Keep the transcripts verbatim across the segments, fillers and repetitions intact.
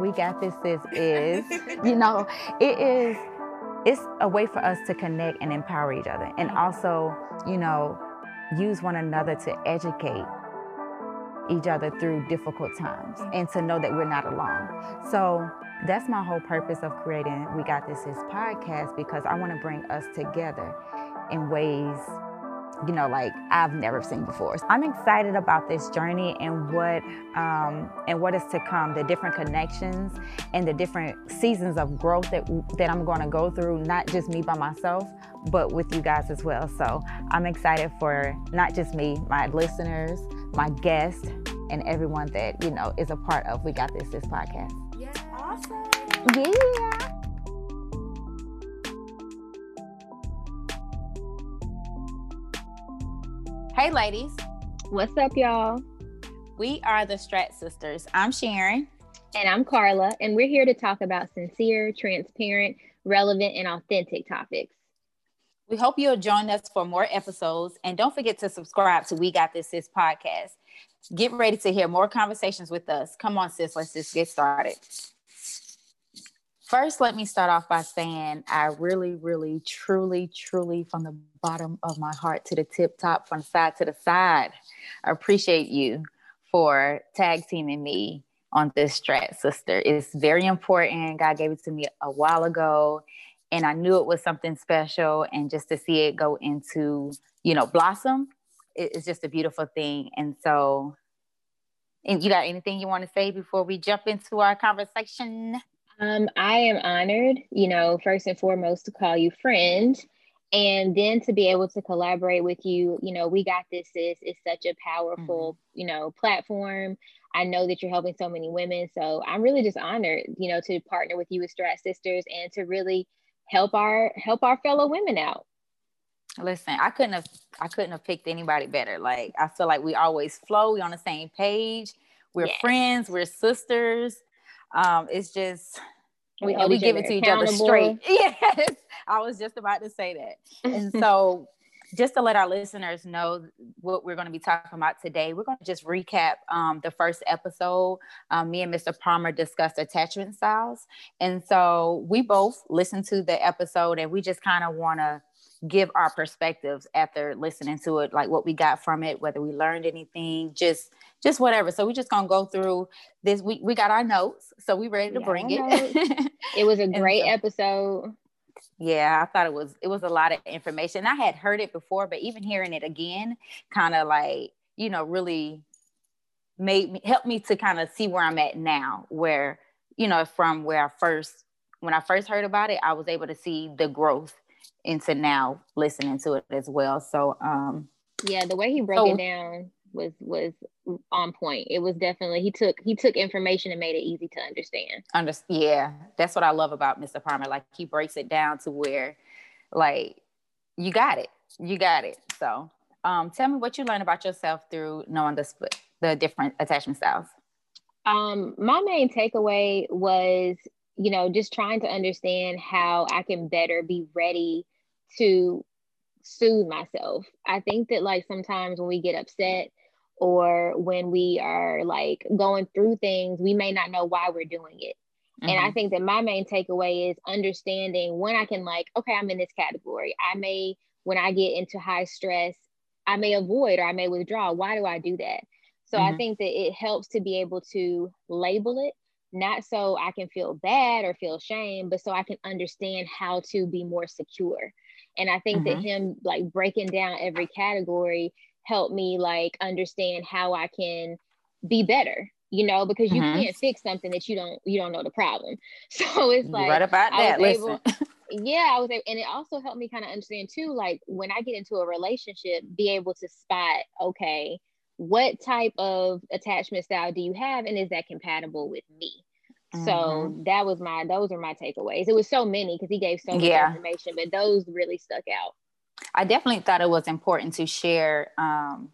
We Got This Sis is, you know, it is, it's a way for us to connect and empower each other, and also, you know, use one another to educate each other through difficult times and to know that we're not alone. So that's my whole purpose of creating We Got This Sis podcast, because I want to bring us together in ways, you know, like I've never seen before. I'm excited about this journey and what um, and what is to come, the different connections and the different seasons of growth that, that I'm going to go through, not just me by myself, but with you guys as well. So I'm excited for not just me, my listeners, my guests, and everyone that, you know, is a part of We Got This Sis podcast. Yeah, awesome. Yeah. Hey, ladies. What's up, y'all? We are the Strat Sisters. I'm Sharon. And I'm Carla. And we're here to talk about sincere, transparent, relevant, and authentic topics. We hope you'll join us for more episodes. And don't forget to subscribe to We Got This Sis podcast. Get ready to hear more conversations with us. Come on, sis. Let's just get started. First, let me start off by saying I really, really, truly, truly, from the bottom of my heart to the tip top, from side to the side, appreciate you for tag teaming me on this Strat Sister. It's very important. God gave it to me a while ago, and I knew it was something special. And just to see it go into, you know, blossom, it's just a beautiful thing. And so, and you got anything you want to say before we jump into our conversation? Um, I am honored, you know, first and foremost, to call you friend, and then to be able to collaborate with you. You know, We Got This Sis is such a powerful, mm-hmm. you know, platform. I know that you're helping so many women. So I'm really just honored, you know, to partner with you with Strat Sisters and to really help our, help our fellow women out. Listen, I couldn't have, I couldn't have picked anybody better. Like, I feel like we always flow. We're on the same page. We're yes. friends. We're sisters. Um, it's just, we, we give it to each other straight. Yes, I was just about to say that. And so just to let our listeners know what we're going to be talking about today, we're going to just recap um, the first episode. Um, me and Mister Palmer discussed attachment styles. And so we both listened to the episode, and we just kind of want to give our perspectives after listening to it, like what we got from it, whether we learned anything, just just whatever. So we're just gonna go through this. We we got our notes, so we ready to yeah, bring it. It was a great so, episode. Yeah, I thought it was it was a lot of information. I had heard it before, but even hearing it again, kind of like, you know, really made me help me to kind of see where I'm at now. Where, you know, from where I first when I first heard about it, I was able to see the growth into now listening to it as well. So um yeah, the way he broke so, it down was was on point. It was definitely he took he took information and made it easy to understand. Under, yeah, that's what I love about Mister Palmer. Like, he breaks it down to where, like, you got it, you got it. So um, tell me what you learned about yourself through knowing the the different attachment styles. Um, my main takeaway was, you know, just trying to understand how I can better be ready to soothe myself. I think that, like, sometimes when we get upset or when we are, like, going through things, we may not know why we're doing it. Mm-hmm. And I think that my main takeaway is understanding when I can, like, okay, I'm in this category. I may, when I get into high stress, I may avoid or I may withdraw. Why do I do that? So mm-hmm. I think that it helps to be able to label it, not so I can feel bad or feel shame, but so I can understand how to be more secure. And I think mm-hmm. that him, like, breaking down every category helped me, like, understand how I can be better, you know, because you mm-hmm. can't fix something that you don't, you don't know the problem. So it's like, right about that. I was able, yeah, I was able, and it also helped me kind of understand too, like, when I get into a relationship, be able to spot, okay, what type of attachment style do you have, and is that compatible with me? Mm-hmm. So that was my, those were my takeaways. It was so many because he gave so much yeah. information, but those really stuck out. I definitely thought it was important to share um,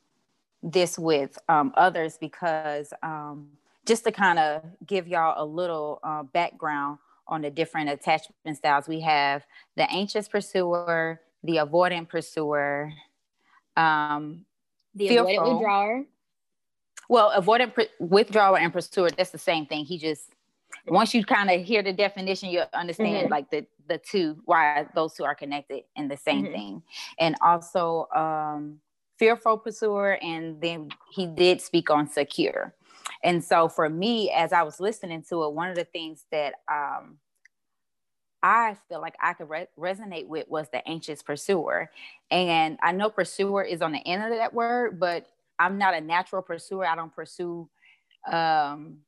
this with um, others because um, just to kind of give y'all a little uh, background on the different attachment styles. We have the anxious pursuer, the avoidant pursuer, um, the fearful. Avoidant withdrawer. Well, avoidant pr- withdrawer and pursuer, that's the same thing. He just once you kind of hear the definition, you understand mm-hmm. like the the two, why those two are connected in the same mm-hmm. thing. And also um fearful pursuer, and then he did speak on secure. And so for me, as I was listening to it, one of the things that um I feel like I could re- resonate with was the anxious pursuer. And I know pursuer is on the end of that word, but I'm not a natural pursuer. I don't pursue um,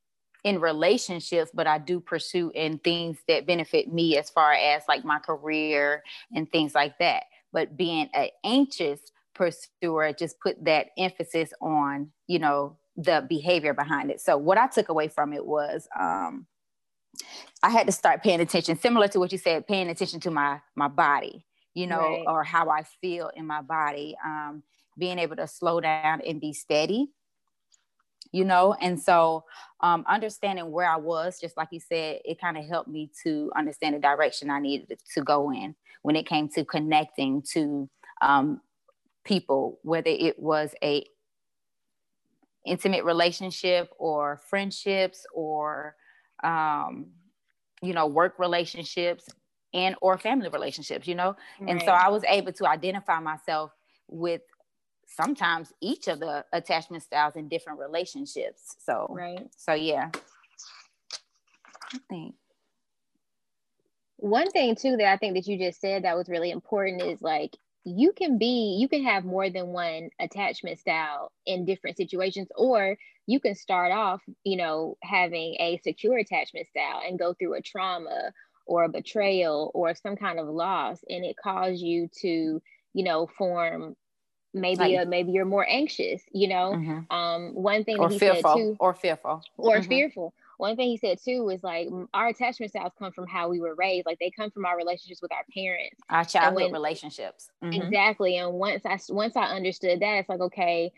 in relationships, but I do pursue in things that benefit me as far as like my career and things like that. But being an anxious pursuer just put that emphasis on, you know, the behavior behind it. So what I took away from it was, um, I had to start paying attention, similar to what you said, paying attention to my my body, you know, right. or how I feel in my body, um, being able to slow down and be steady, you know. And so um, understanding where I was, just like you said, it kind of helped me to understand the direction I needed to go in when it came to connecting to um, people, whether it was a intimate relationship or friendships or um you know work relationships and or family relationships, you know. Right. And so I was able to identify myself with sometimes each of the attachment styles in different relationships. So right. So yeah, I think one thing too that I think that you just said that was really important is like you can be, you can have more than one attachment style in different situations, or you can start off, you know, having a secure attachment style and go through a trauma or a betrayal or some kind of loss. And it caused you to, you know, form maybe, a, maybe you're more anxious, you know, mm-hmm. um, one thing or that he fearful, said too, or fearful or mm-hmm. fearful. One thing he said too is like our attachment styles come from how we were raised. Like they come from our relationships with our parents, our childhood when, relationships. Mm-hmm. Exactly. And once I once I understood that, it's like okay,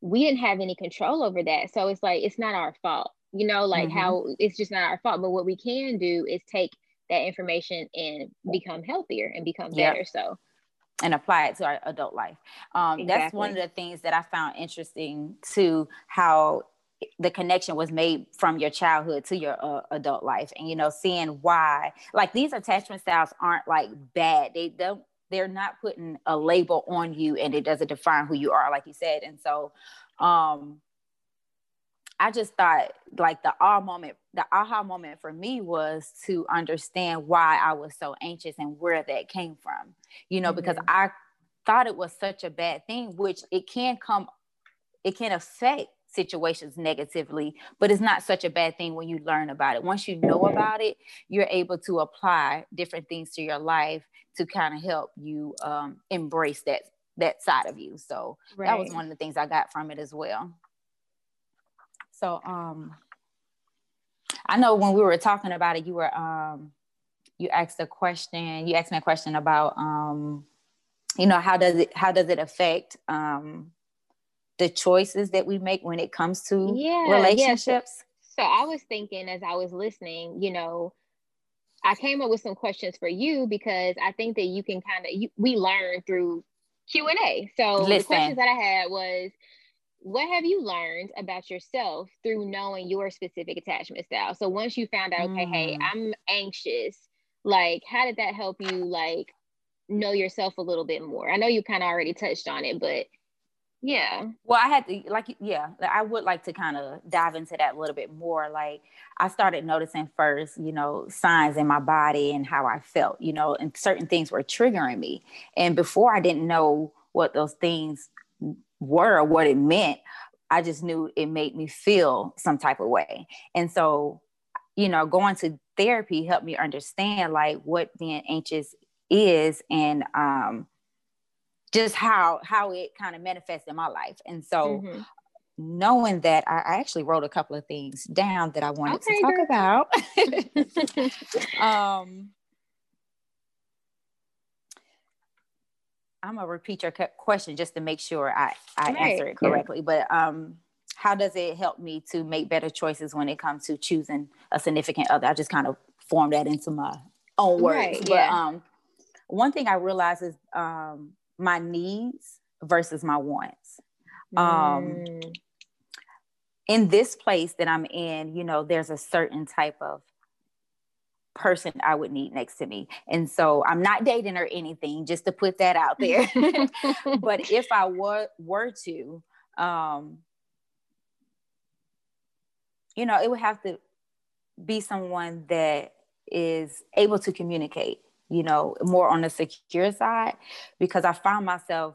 we didn't have any control over that, so it's like it's not our fault, you know. Like mm-hmm. how it's just not our fault. But what we can do is take that information and become healthier and become yep. better. So. And apply it to our adult life. Um, exactly. That's one of the things that I found interesting too. How the connection was made from your childhood to your uh, adult life. And, you know, seeing why, like these attachment styles aren't like bad. They don't, they're not putting a label on you and it doesn't define who you are, like you said. And so um, I just thought like the aha moment, the aha moment for me was to understand why I was so anxious and where that came from, you know, mm-hmm. because I thought it was such a bad thing, which it can come, it can affect situations negatively, but it's not such a bad thing when you learn about it. Once you know about it, you're able to apply different things to your life to kind of help you um, embrace that that side of you. So right. that was one of the things I got from it as well. So um, I know when we were talking about it, you were um, you asked a question. You asked me a question about um, you know how does it how does it affect um, the choices that we make when it comes to yeah, relationships. Yeah. So I was thinking as I was listening, you know, I came up with some questions for you because I think that you can kind of, we learn through Q and A. So Listen. The questions that I had was, what have you learned about yourself through knowing your specific attachment style? So once you found out, okay, mm. hey, I'm anxious. Like, how did that help you like know yourself a little bit more? I know you kind of already touched on it, but yeah. Well, I had to like, yeah, I would like to kind of dive into that a little bit more. Like I started noticing first, you know, signs in my body and how I felt, you know, and certain things were triggering me. And before I didn't know what those things were or what it meant, I just knew it made me feel some type of way. And so, you know, going to therapy helped me understand like what being anxious is and, um, just how how it kind of manifests in my life. And so mm-hmm. knowing that, I actually wrote a couple of things down that I wanted okay, to talk girl. about. um, I'm going to repeat your question just to make sure I, I right. answer it correctly. Yeah. But um, how does it help me to make better choices when it comes to choosing a significant other? I just kind of formed that into my own words. Right, but yeah. um, one thing I realized is... Um, my needs versus my wants. Um, mm. In this place that I'm in, you know, there's a certain type of person I would need next to me. And so I'm not dating or anything, just to put that out there. But if I were, were to, um, you know, it would have to be someone that is able to communicate, you know, more on the secure side, because I found myself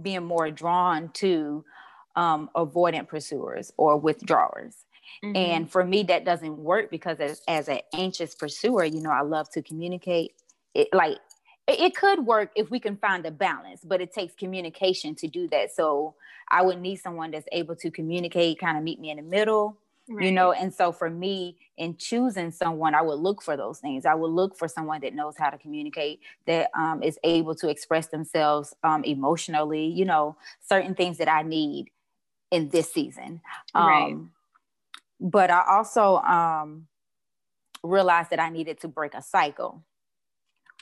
being more drawn to um, avoidant pursuers or withdrawers. Mm-hmm. And for me, that doesn't work, because as, as an anxious pursuer, you know, I love to communicate. It, like, it, it could work if we can find a balance, but it takes communication to do that. So I would need someone that's able to communicate, kind of meet me in the middle, right. You know? And so for me, in choosing someone, I would look for those things. I would look for someone that knows how to communicate, that um, is able to express themselves um, emotionally, you know, certain things that I need in this season. Um, right. But I also um, realized that I needed to break a cycle,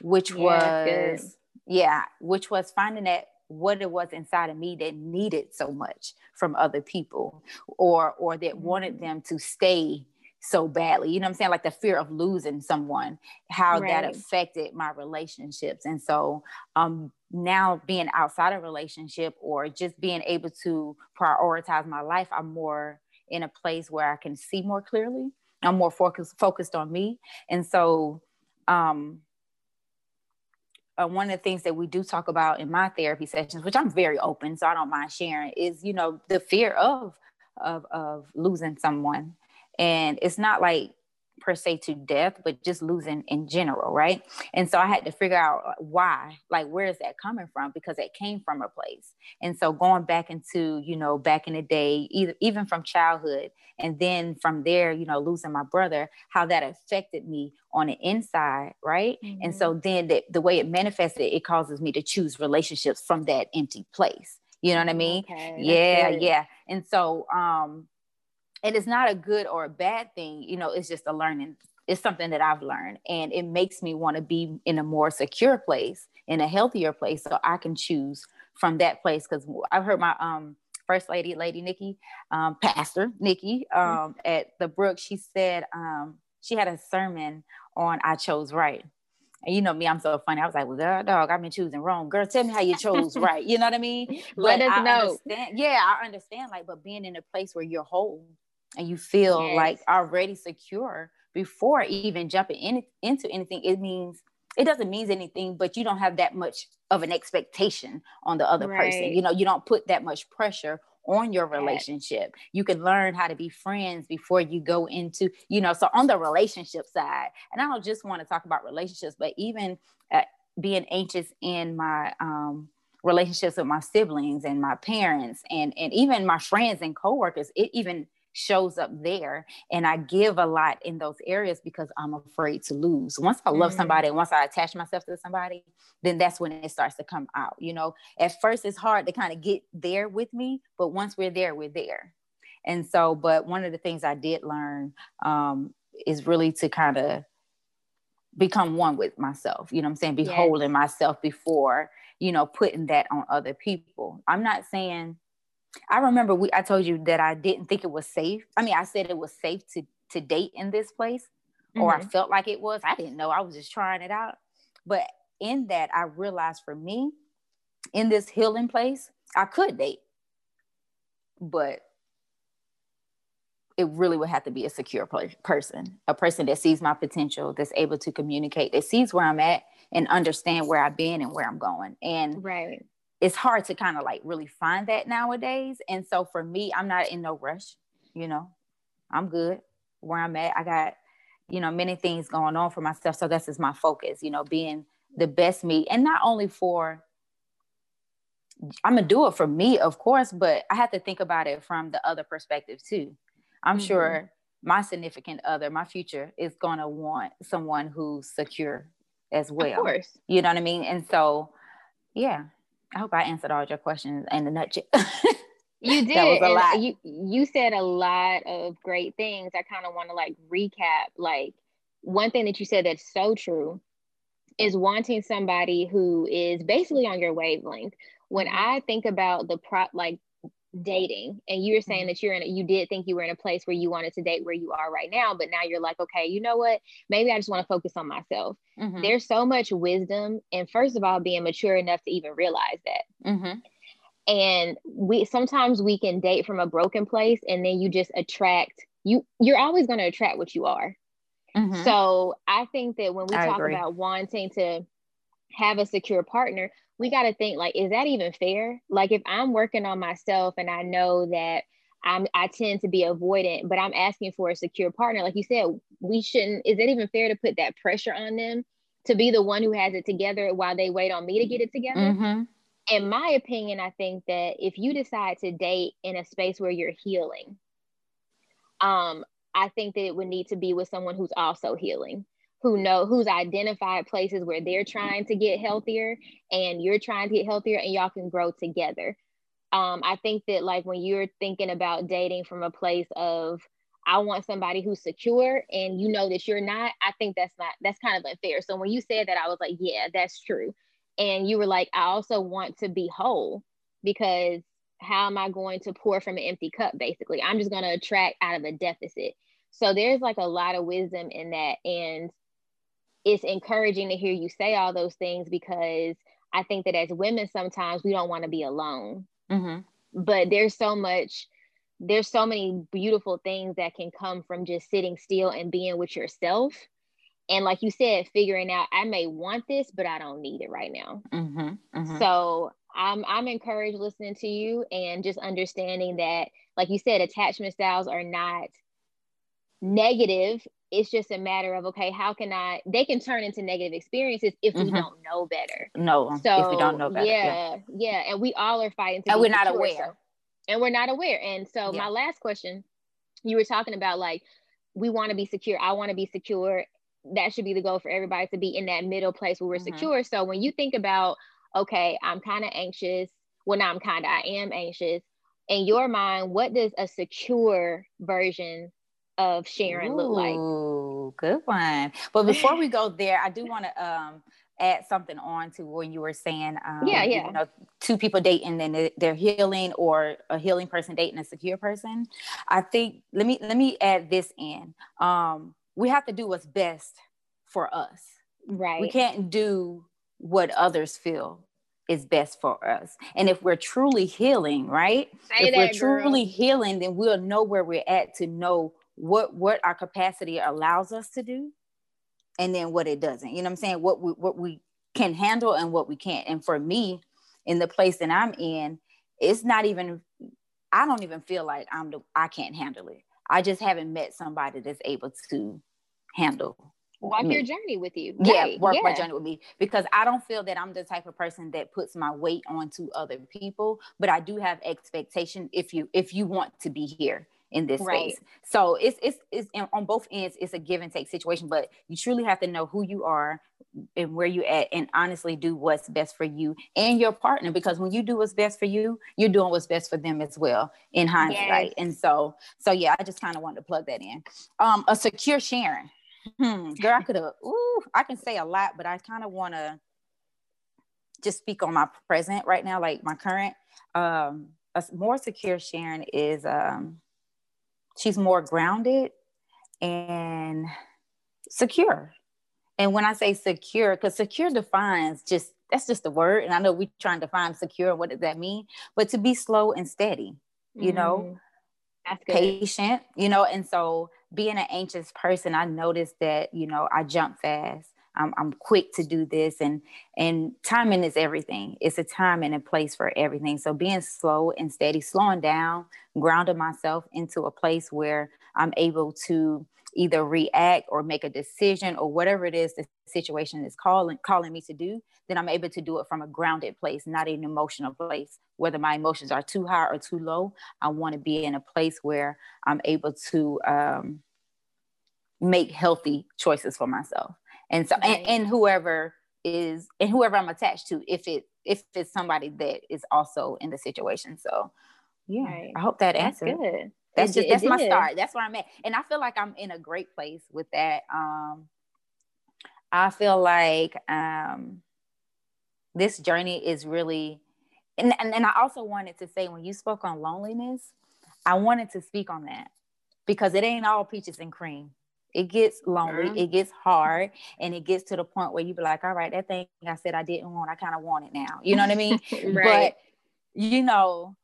which yeah, was, good. yeah, which was finding that what it was inside of me that needed so much from other people, or, or that mm-hmm. wanted them to stay so badly, you know what I'm saying? Like the fear of losing someone, how right. that affected my relationships. And so um, now being outside of relationship, or just being able to prioritize my life, I'm more in a place where I can see more clearly. I'm more focus, focused on me. And so um, uh, one of the things that we do talk about in my therapy sessions, which I'm very open, so I don't mind sharing, is, you know, the fear of, of, of losing someone. And it's not like per se to death, but just losing in general, right? And so I had to figure out why, like, where is that coming from? Because it came from a place. And so going back into, you know, back in the day, either, even from childhood, and then from there, you know, losing my brother, how that affected me on the inside, right? Mm-hmm. And so then the, the way it manifested, it causes me to choose relationships from that empty place. You know what I mean? Okay, yeah, yeah. And so, um, and it's not a good or a bad thing, you know, it's just a learning. It's something that I've learned, and it makes me want to be in a more secure place, in a healthier place, so I can choose from that place. Because I've heard my um, first lady, Lady Nikki, um, Pastor Nikki um, at the Brook, she said um, she had a sermon on I Chose Right. And you know me, I'm so funny. I was like, well, girl, dog, I've been choosing wrong. Girl, tell me how you chose right. You know what I mean? Let us know. Yeah, I understand. Like, but being in a place where you're whole, and you feel yes. like already secure before even jumping in, into anything, it means, it doesn't mean anything, but you don't have that much of an expectation on the other right. person. You know, you don't put that much pressure on your relationship. Right. You can learn how to be friends before you go into, you know, so on the relationship side, and I don't just want to talk about relationships, but even uh, being anxious in my, um, relationships with my siblings and my parents, and, and even my friends and coworkers, it even shows up there. And I give a lot in those areas because I'm afraid to lose. Once I love mm-hmm. somebody, and once I attach myself to somebody, then that's when it starts to come out. You know, at first it's hard to kind of get there with me, but once we're there, we're there. And so, but one of the things I did learn um, is really to kind of become one with myself, you know what I'm saying? Be yes. whole in myself before, you know, putting that on other people. I'm not saying I remember we, I told you that I didn't think it was safe. I mean, I said it was safe to, to date in this place, or mm-hmm. I felt like it was. I didn't know. I was just trying it out. But in that, I realized for me, in this healing place, I could date, but it really would have to be a secure pl- person, a person that sees my potential, that's able to communicate, that sees where I'm at and understand where I've been and where I'm going. And right. it's hard to kind of like really find that nowadays. And so for me, I'm not in no rush, you know, I'm good where I'm at. I got, you know, many things going on for myself. So that's just my focus, you know, being the best me. And not only for, I'm gonna do it for me, of course, but I have to think about it from the other perspective too. I'm mm-hmm. sure my significant other, my future, is going to want someone who's secure as well. Of course. You know what I mean? And so, yeah. I hope I answered all your questions in a nutshell. You did. That was a lot. You, you said a lot of great things. I kind of want to like recap. Like, one thing that you said that's so true is wanting somebody who is basically on your wavelength. When I think about the prop, like dating, and you're saying that you're in a, you did think you were in a place where you wanted to date where you are right now, but now you're like, okay, you know what, maybe I just want to focus on myself. Mm-hmm. There's so much wisdom, and first of all, being mature enough to even realize that. Mm-hmm. And we sometimes we can date from a broken place, and then you just attract, you you're always going to attract what you are. Mm-hmm. So I think that when we I talk agree. about wanting to have a secure partner, we got to think like, is that even fair? Like, if I'm working on myself and I know that I'm, I tend to be avoidant, but I'm asking for a secure partner, like you said, we shouldn't, is it even fair to put that pressure on them to be the one who has it together while they wait on me to get it together? Mm-hmm. In my opinion, I think that if you decide to date in a space where you're healing, um, I think that it would need to be with someone who's also healing, who know who's identified places where they're trying to get healthier and you're trying to get healthier, and y'all can grow together. Um, I think that like when you're thinking about dating from a place of, I want somebody who's secure and you know that you're not, I think that's not, that's kind of unfair. So when you said that, I was like, yeah, that's true. And you were like, I also want to be whole, because how am I going to pour from an empty cup? Basically, I'm just going to attract out of a deficit. So there's like a lot of wisdom in that. And it's encouraging to hear you say all those things, because I think that as women, sometimes we don't want to be alone, mm-hmm. but there's so much, there's so many beautiful things that can come from just sitting still and being with yourself. And like you said, figuring out, I may want this, but I don't need it right now. Mm-hmm. Mm-hmm. So I'm, I'm encouraged listening to you, and just understanding that, like you said, attachment styles are not negative. It's just a matter of, okay, how can I, they can turn into negative experiences if we mm-hmm. don't know better. No, so, if we don't know better. Yeah, yeah, yeah. And we all are fighting to and we're not aware. So, and we're not aware. And so yeah. my last question, you were talking about like, we want to be secure. I want to be secure. That should be the goal for everybody, to be in that middle place where we're mm-hmm. secure. So when you think about, okay, I'm kind of anxious. Well, not I'm kind of, I am anxious. In your mind, what does a secure version of Sharon Ooh, look like? Ooh, good one. But before we go there, I do want to um add something on to what you were saying. Um, yeah, yeah. You know, two people dating and they're healing, or a healing person dating a secure person. I think let me let me add this in. Um, we have to do what's best for us. Right. We can't do what others feel is best for us. And if we're truly healing, right? Say if that, we're truly girl. healing, then we'll know where we're at to know what what our capacity allows us to do, and then what it doesn't. You know what I'm saying? What we what we can handle and what we can't. And for me, in the place that I'm in, it's not even, I don't even feel like I'm the, I can't handle it. I just haven't met somebody that's able to handle Walk me. your journey with you. Right. Yeah, walk yeah. my journey with me, because I don't feel that I'm the type of person that puts my weight onto other people, but I do have expectation if you if you want to be here in this right. space. So it's, it's, it's on both ends, it's a give and take situation, but you truly have to know who you are and where you at, and honestly do what's best for you and your partner, because when you do what's best for you, you're doing what's best for them as well in hindsight. Yes. And so, so yeah, I just kind of wanted to plug that in. Um, a secure sharing. Hmm. Girl, I could have, ooh, I can say a lot, but I kind of want to just speak on my present right now, like my current. Um, a more secure sharing is, um, she's more grounded and secure. And when I say secure, because secure defines just, that's just the word. And I know we're trying to define secure. What does that mean? But to be slow and steady, you mm-hmm. know, that's good. Patient, you know. And so being an anxious person, I noticed that, you know, I jump fast. I'm, I'm quick to do this. And, and timing is everything. It's a time and a place for everything. So being slow and steady, slowing down, grounding myself into a place where I'm able to either react or make a decision, or whatever it is the situation is calling, calling me to do, then I'm able to do it from a grounded place, not an emotional place. Whether my emotions are too high or too low, I want to be in a place where I'm able to um, make healthy choices for myself. And so, and, and whoever is, and whoever I'm attached to, if it, if it's somebody that is also in the situation. So yeah, right. I hope that answered. That's good. That's it, just, that's my start. That's where I'm at. And I feel like I'm in a great place with that. Um, I feel like um, this journey is really, and, and, and I also wanted to say, when you spoke on loneliness, I wanted to speak on that, because it ain't all peaches and cream. It gets lonely, mm-hmm. it gets hard, and it gets to the point where you be like, all right, that thing I said I didn't want, I kind of want it now. You know what I mean? Right. But, you know,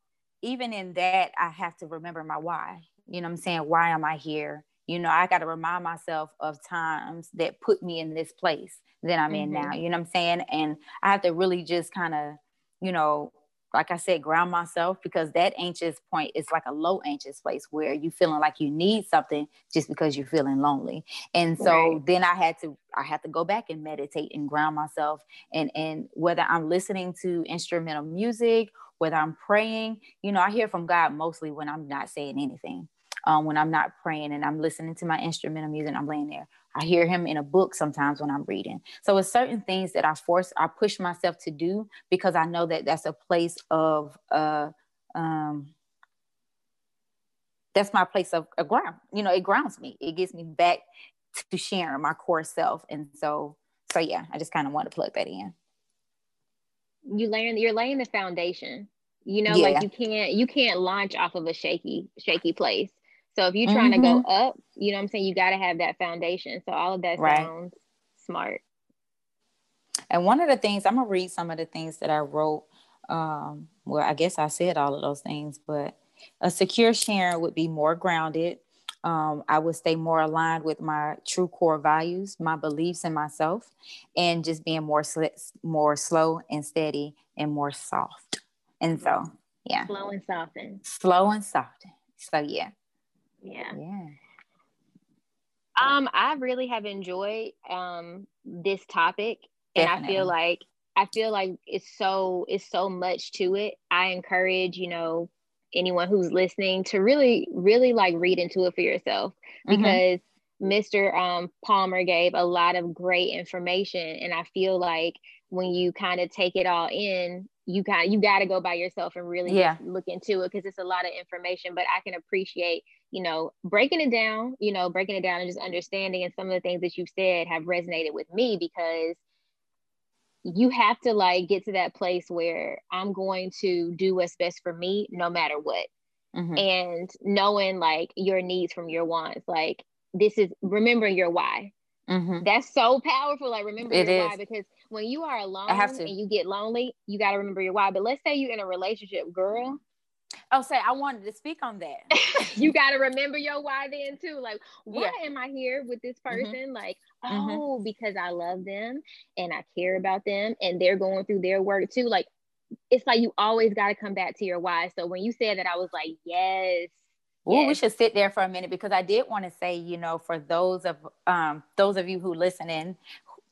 even in that, I have to remember my why. You know what I'm saying? Why am I here? You know, I got to remind myself of times that put me in this place that I'm mm-hmm. in now. You know what I'm saying? And I have to really just kind of, you know, like I said, ground myself, because that anxious point is like a low anxious place where you feeling like you need something just because you're feeling lonely. And so right. then I had to, I had to go back and meditate and ground myself. And, and whether I'm listening to instrumental music, whether I'm praying, you know, I hear from God mostly when I'm not saying anything, um, when I'm not praying and I'm listening to my instrumental music and I'm laying there. I hear him in a book sometimes when I'm reading. So it's certain things that I force, I push myself to do, because I know that that's a place of, uh, um, that's my place of a ground. You know, it grounds me. It gets me back to sharing my core self. And so, so yeah, I just kind of want to plug that in. You laying, you're laying the foundation. You know, yeah. like you can't, you can't launch off of a shaky, shaky place. So if you're trying mm-hmm. to go up, you know what I'm saying? You got to have that foundation. So all of that right. sounds smart. And one of the things, I'm going to read some of the things that I wrote. Um, well, I guess I said all of those things, but a secure sharing would be more grounded. Um, I would stay more aligned with my true core values, my beliefs in myself, and just being more, sl- more slow and steady and more soft. And so, yeah. Slow and soften. Slow and soften. So, yeah. Yeah. yeah. Um, I really have enjoyed um this topic. Definitely. And I feel like I feel like it's so it's so much to it. I encourage, you know, anyone who's listening to really, really like read into it for yourself, because mm-hmm. Mister Um, Palmer gave a lot of great information, and I feel like when you kind of take it all in, you got you got to go by yourself and really yeah. look into it, because it's a lot of information. But I can appreciate, you know, breaking it down, you know, breaking it down and just understanding. And some of the things that you've said have resonated with me, because you have to like get to that place where I'm going to do what's best for me no matter what. Mm-hmm. And knowing like your needs from your wants, like this is remembering your why. Mm-hmm. That's so powerful. Like remember your is. why, because when you are alone and you get lonely, you got to remember your why. But let's say you're in a relationship, girl. Oh, say, I wanted to speak on that. You got to remember your why then too. Like, why yeah. am I here with this person? Mm-hmm. Like, oh, mm-hmm. because I love them and I care about them and they're going through their work too. Like, it's like you always got to come back to your why. So when you said that, I was like, yes. Well, yes. we should sit there for a minute, because I did want to say, you know, for those of um, those of you who listening,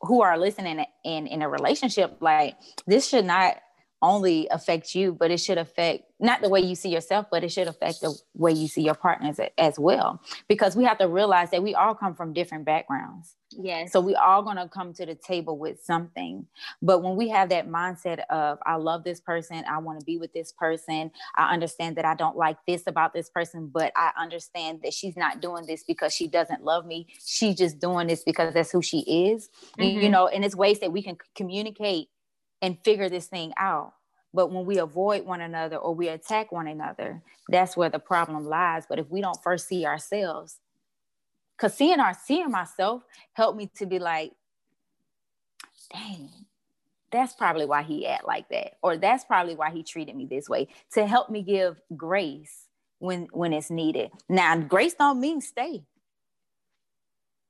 who are listening in in a relationship, like this should not only affect you, but it should affect not the way you see yourself, but it should affect the way you see your partners as well, because we have to realize that we all come from different backgrounds. Yes. So we all going to come to the table with something. But when we have that mindset of, I love this person, I want to be with this person, I understand that I don't like this about this person, but I understand that she's not doing this because she doesn't love me. She's just doing this because that's who she is, mm-hmm. you know, and it's ways that we can communicate and figure this thing out. But when we avoid one another or we attack one another, that's where the problem lies. But if we don't first see ourselves, because seeing our seeing myself helped me to be like, dang, that's probably why he act like that, or that's probably why he treated me this way, to help me give grace when when it's needed. Now, grace don't mean stay.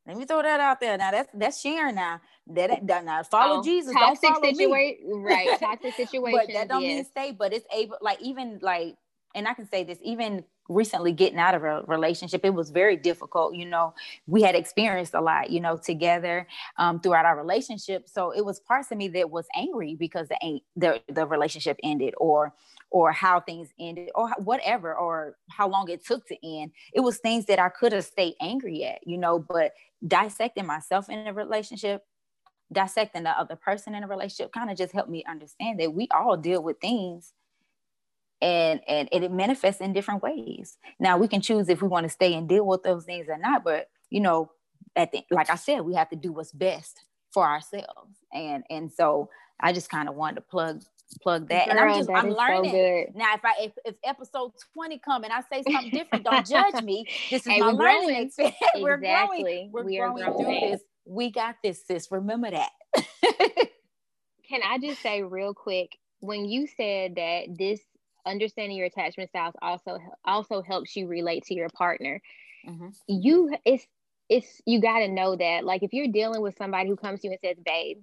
Let me throw that out there. Now that's that's sharing. Now that, that now follow oh, Jesus. Don't follow situa- me. Right, toxic situation. But that don't yes. mean stay. But it's able, like even like, and I can say this, even recently getting out of a relationship, it was very difficult. You know, we had experienced a lot, you know, together um, throughout our relationship. So it was parts of me that was angry because the the the relationship ended, or or how things ended, or whatever, or how long it took to end. It was things that I could have stayed angry at, you know, but dissecting myself in a relationship, dissecting the other person in a relationship kind of just helped me understand that we all deal with things, and, and and it manifests in different ways. Now we can choose if we want to stay and deal with those things or not, but you know, at the, like I said, we have to do what's best for ourselves. And, and so I just kind of wanted to plug plug that. Girl, and I'm just I'm learning. So now if I if, if episode twenty come and I say something different, don't judge me. This is hey, my learning experience. Exactly. We're growing. We're we growing, growing through this. We got this, sis. Remember that. Can I just say real quick, when you said that this understanding your attachment styles also also helps you relate to your partner, mm-hmm. you it's it's you got to know that, like, if you're dealing with somebody who comes to you and says, babe,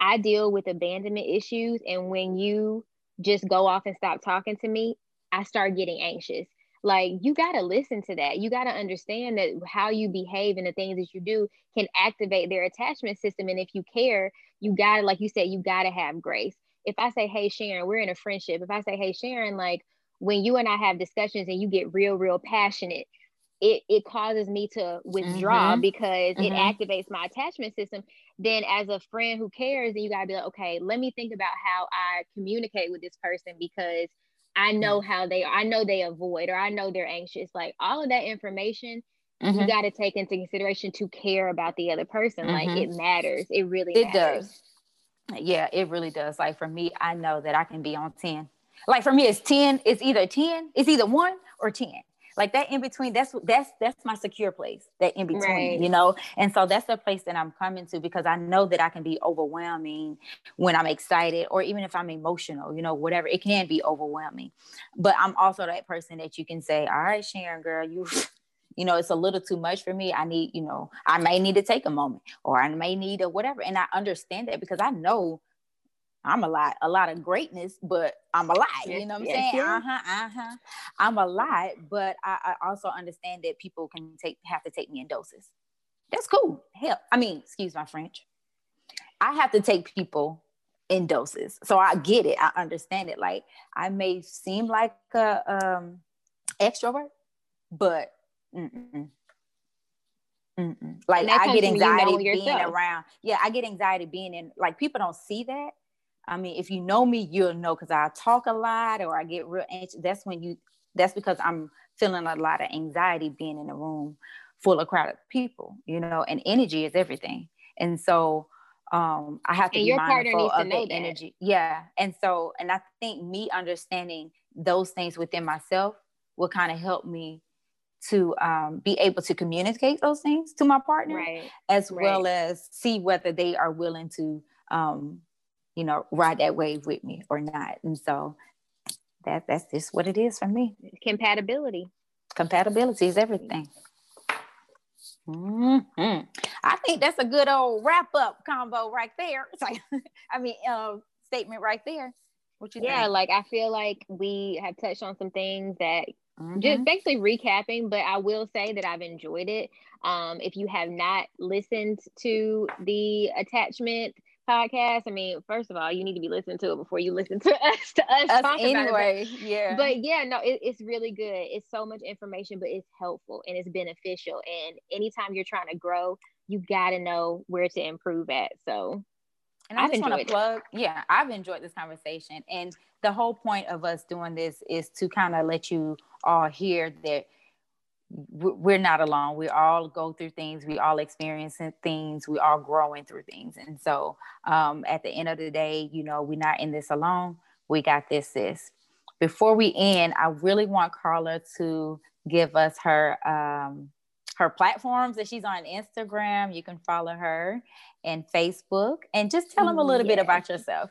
I deal with abandonment issues, and when you just go off and stop talking to me, I start getting anxious. Like, you got to listen to that. You got to understand that how you behave and the things that you do can activate their attachment system. And if you care, you got to, like you said, you got to have grace. If I say, hey, Sharon, we're in a friendship. If I say, hey, Sharon, like, when you and I have discussions and you get real, real passionate, it, it causes me to withdraw mm-hmm. because mm-hmm. it activates my attachment system. Then as a friend who cares, then you got to be like, okay, let me think about how I communicate with this person, because I know how they are. I know they avoid, or I know they're anxious. Like, all of that information, mm-hmm. you got to take into consideration to care about the other person. Mm-hmm. Like, it matters. It really it matters. Does. Yeah, it really does. Like, for me, I know that I can be on ten. Like, for me, it's ten. It's either ten. It's either one or ten. Like, that in between, that's that's that's my secure place, that in between, right. you know? And so that's the place that I'm coming to, because I know that I can be overwhelming when I'm excited, or even if I'm emotional, you know, whatever, it can be overwhelming. But I'm also that person that you can say, all right, Sharon, girl, you, you know, it's a little too much for me. I need, you know, I may need to take a moment, or I may need a whatever. And I understand that, because I know I'm a lot, a lot of greatness, but I'm a lot, you know what I'm yes, saying? Yeah. Uh-huh, uh-huh. I'm a lot, but I, I also understand that people can take, have to take me in doses. That's cool. Hell, I mean, excuse my French. I have to take people in doses. So I get it. I understand it. Like, I may seem like a um, extrovert, but mm-mm. Mm-mm. Like, I get anxiety being around. Yeah, I get anxiety being in, like, people don't see that. I mean, if you know me, you'll know, because I talk a lot, or I get real anxious. That's when you, that's because I'm feeling a lot of anxiety being in a room full of crowded people, you know, and energy is everything. And so um, I have to and be your mindful partner needs of to know the that. Energy. Yeah. And so, and I think me understanding those things within myself will kind of help me to um, be able to communicate those things to my partner, right. as right. well as see whether they are willing to, um, you know, ride that wave with me or not. And so that that's just what it is for me. Compatibility. Compatibility is everything. Mm-hmm. I think that's a good old wrap up combo right there. It's like, I mean, uh, statement right there. What you yeah, think? Yeah, like, I feel like we have touched on some things that mm-hmm. just basically recapping, but I will say that I've enjoyed it. Um, if you have not listened to the attachment podcast, I mean, first of all, you need to be listening to it before you listen to us to us, us talk anyway. About it. Yeah, but yeah, no, it, it's really good. It's so much information, but it's helpful and it's beneficial. And anytime you're trying to grow, you got to know where to improve at. So, and I I've just want to plug. Yeah, I've enjoyed this conversation, and the whole point of us doing this is to kind of let you all hear that we're not alone. We all go through things. We all experiencing things. We all growing through things. And so um, at the end of the day, you know, we're not in this alone. We got this, sis. Before we end, I really want Carla to give us her, um, her platforms that she's on. Instagram. You can follow her, and Facebook, and just tell them a little yeah. bit about yourself.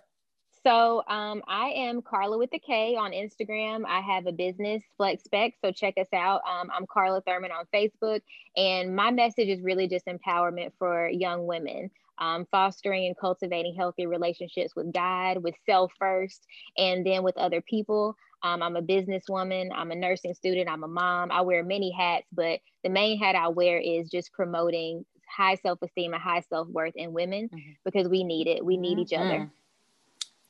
So um, I am Carla with a K on Instagram. I have a business, Flex Spec, so check us out. Um, I'm Carla Thurman on Facebook. And my message is really just empowerment for young women, um, fostering and cultivating healthy relationships with God, with self first, and then with other people. Um, I'm a businesswoman. I'm a nursing student. I'm a mom. I wear many hats, but the main hat I wear is just promoting high self-esteem and high self-worth in women mm-hmm. because we need it. We need mm-hmm. each other.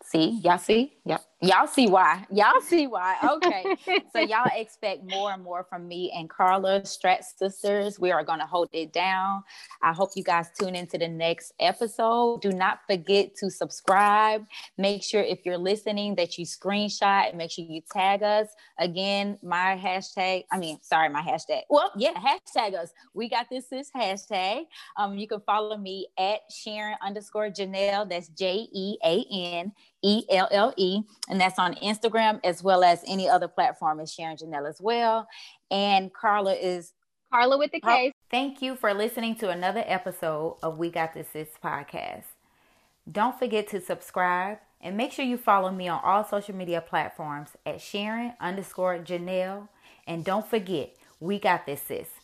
See, y'all see? Yep. Y'all see why. Y'all see why. Okay. So y'all expect more and more from me and Carla, Strat Sisters. We are going to hold it down. I hope you guys tune into the next episode. Do not forget to subscribe. Make sure if you're listening that you screenshot and make sure you tag us. Again, my hashtag, I mean, sorry, my hashtag. Well, yeah, hashtag us. We got this, sis, hashtag. Um, you can follow me at Sharon underscore Janelle. That's J E A N E L L E, and that's on Instagram as well as any other platform is Sharon Janelle as well. And Carla is Carla with the K. Thank you for listening to another episode of We Got This Sis podcast. Don't forget to subscribe and make sure you follow me on all social media platforms at Sharon underscore Janelle. And don't forget, we got this, sis.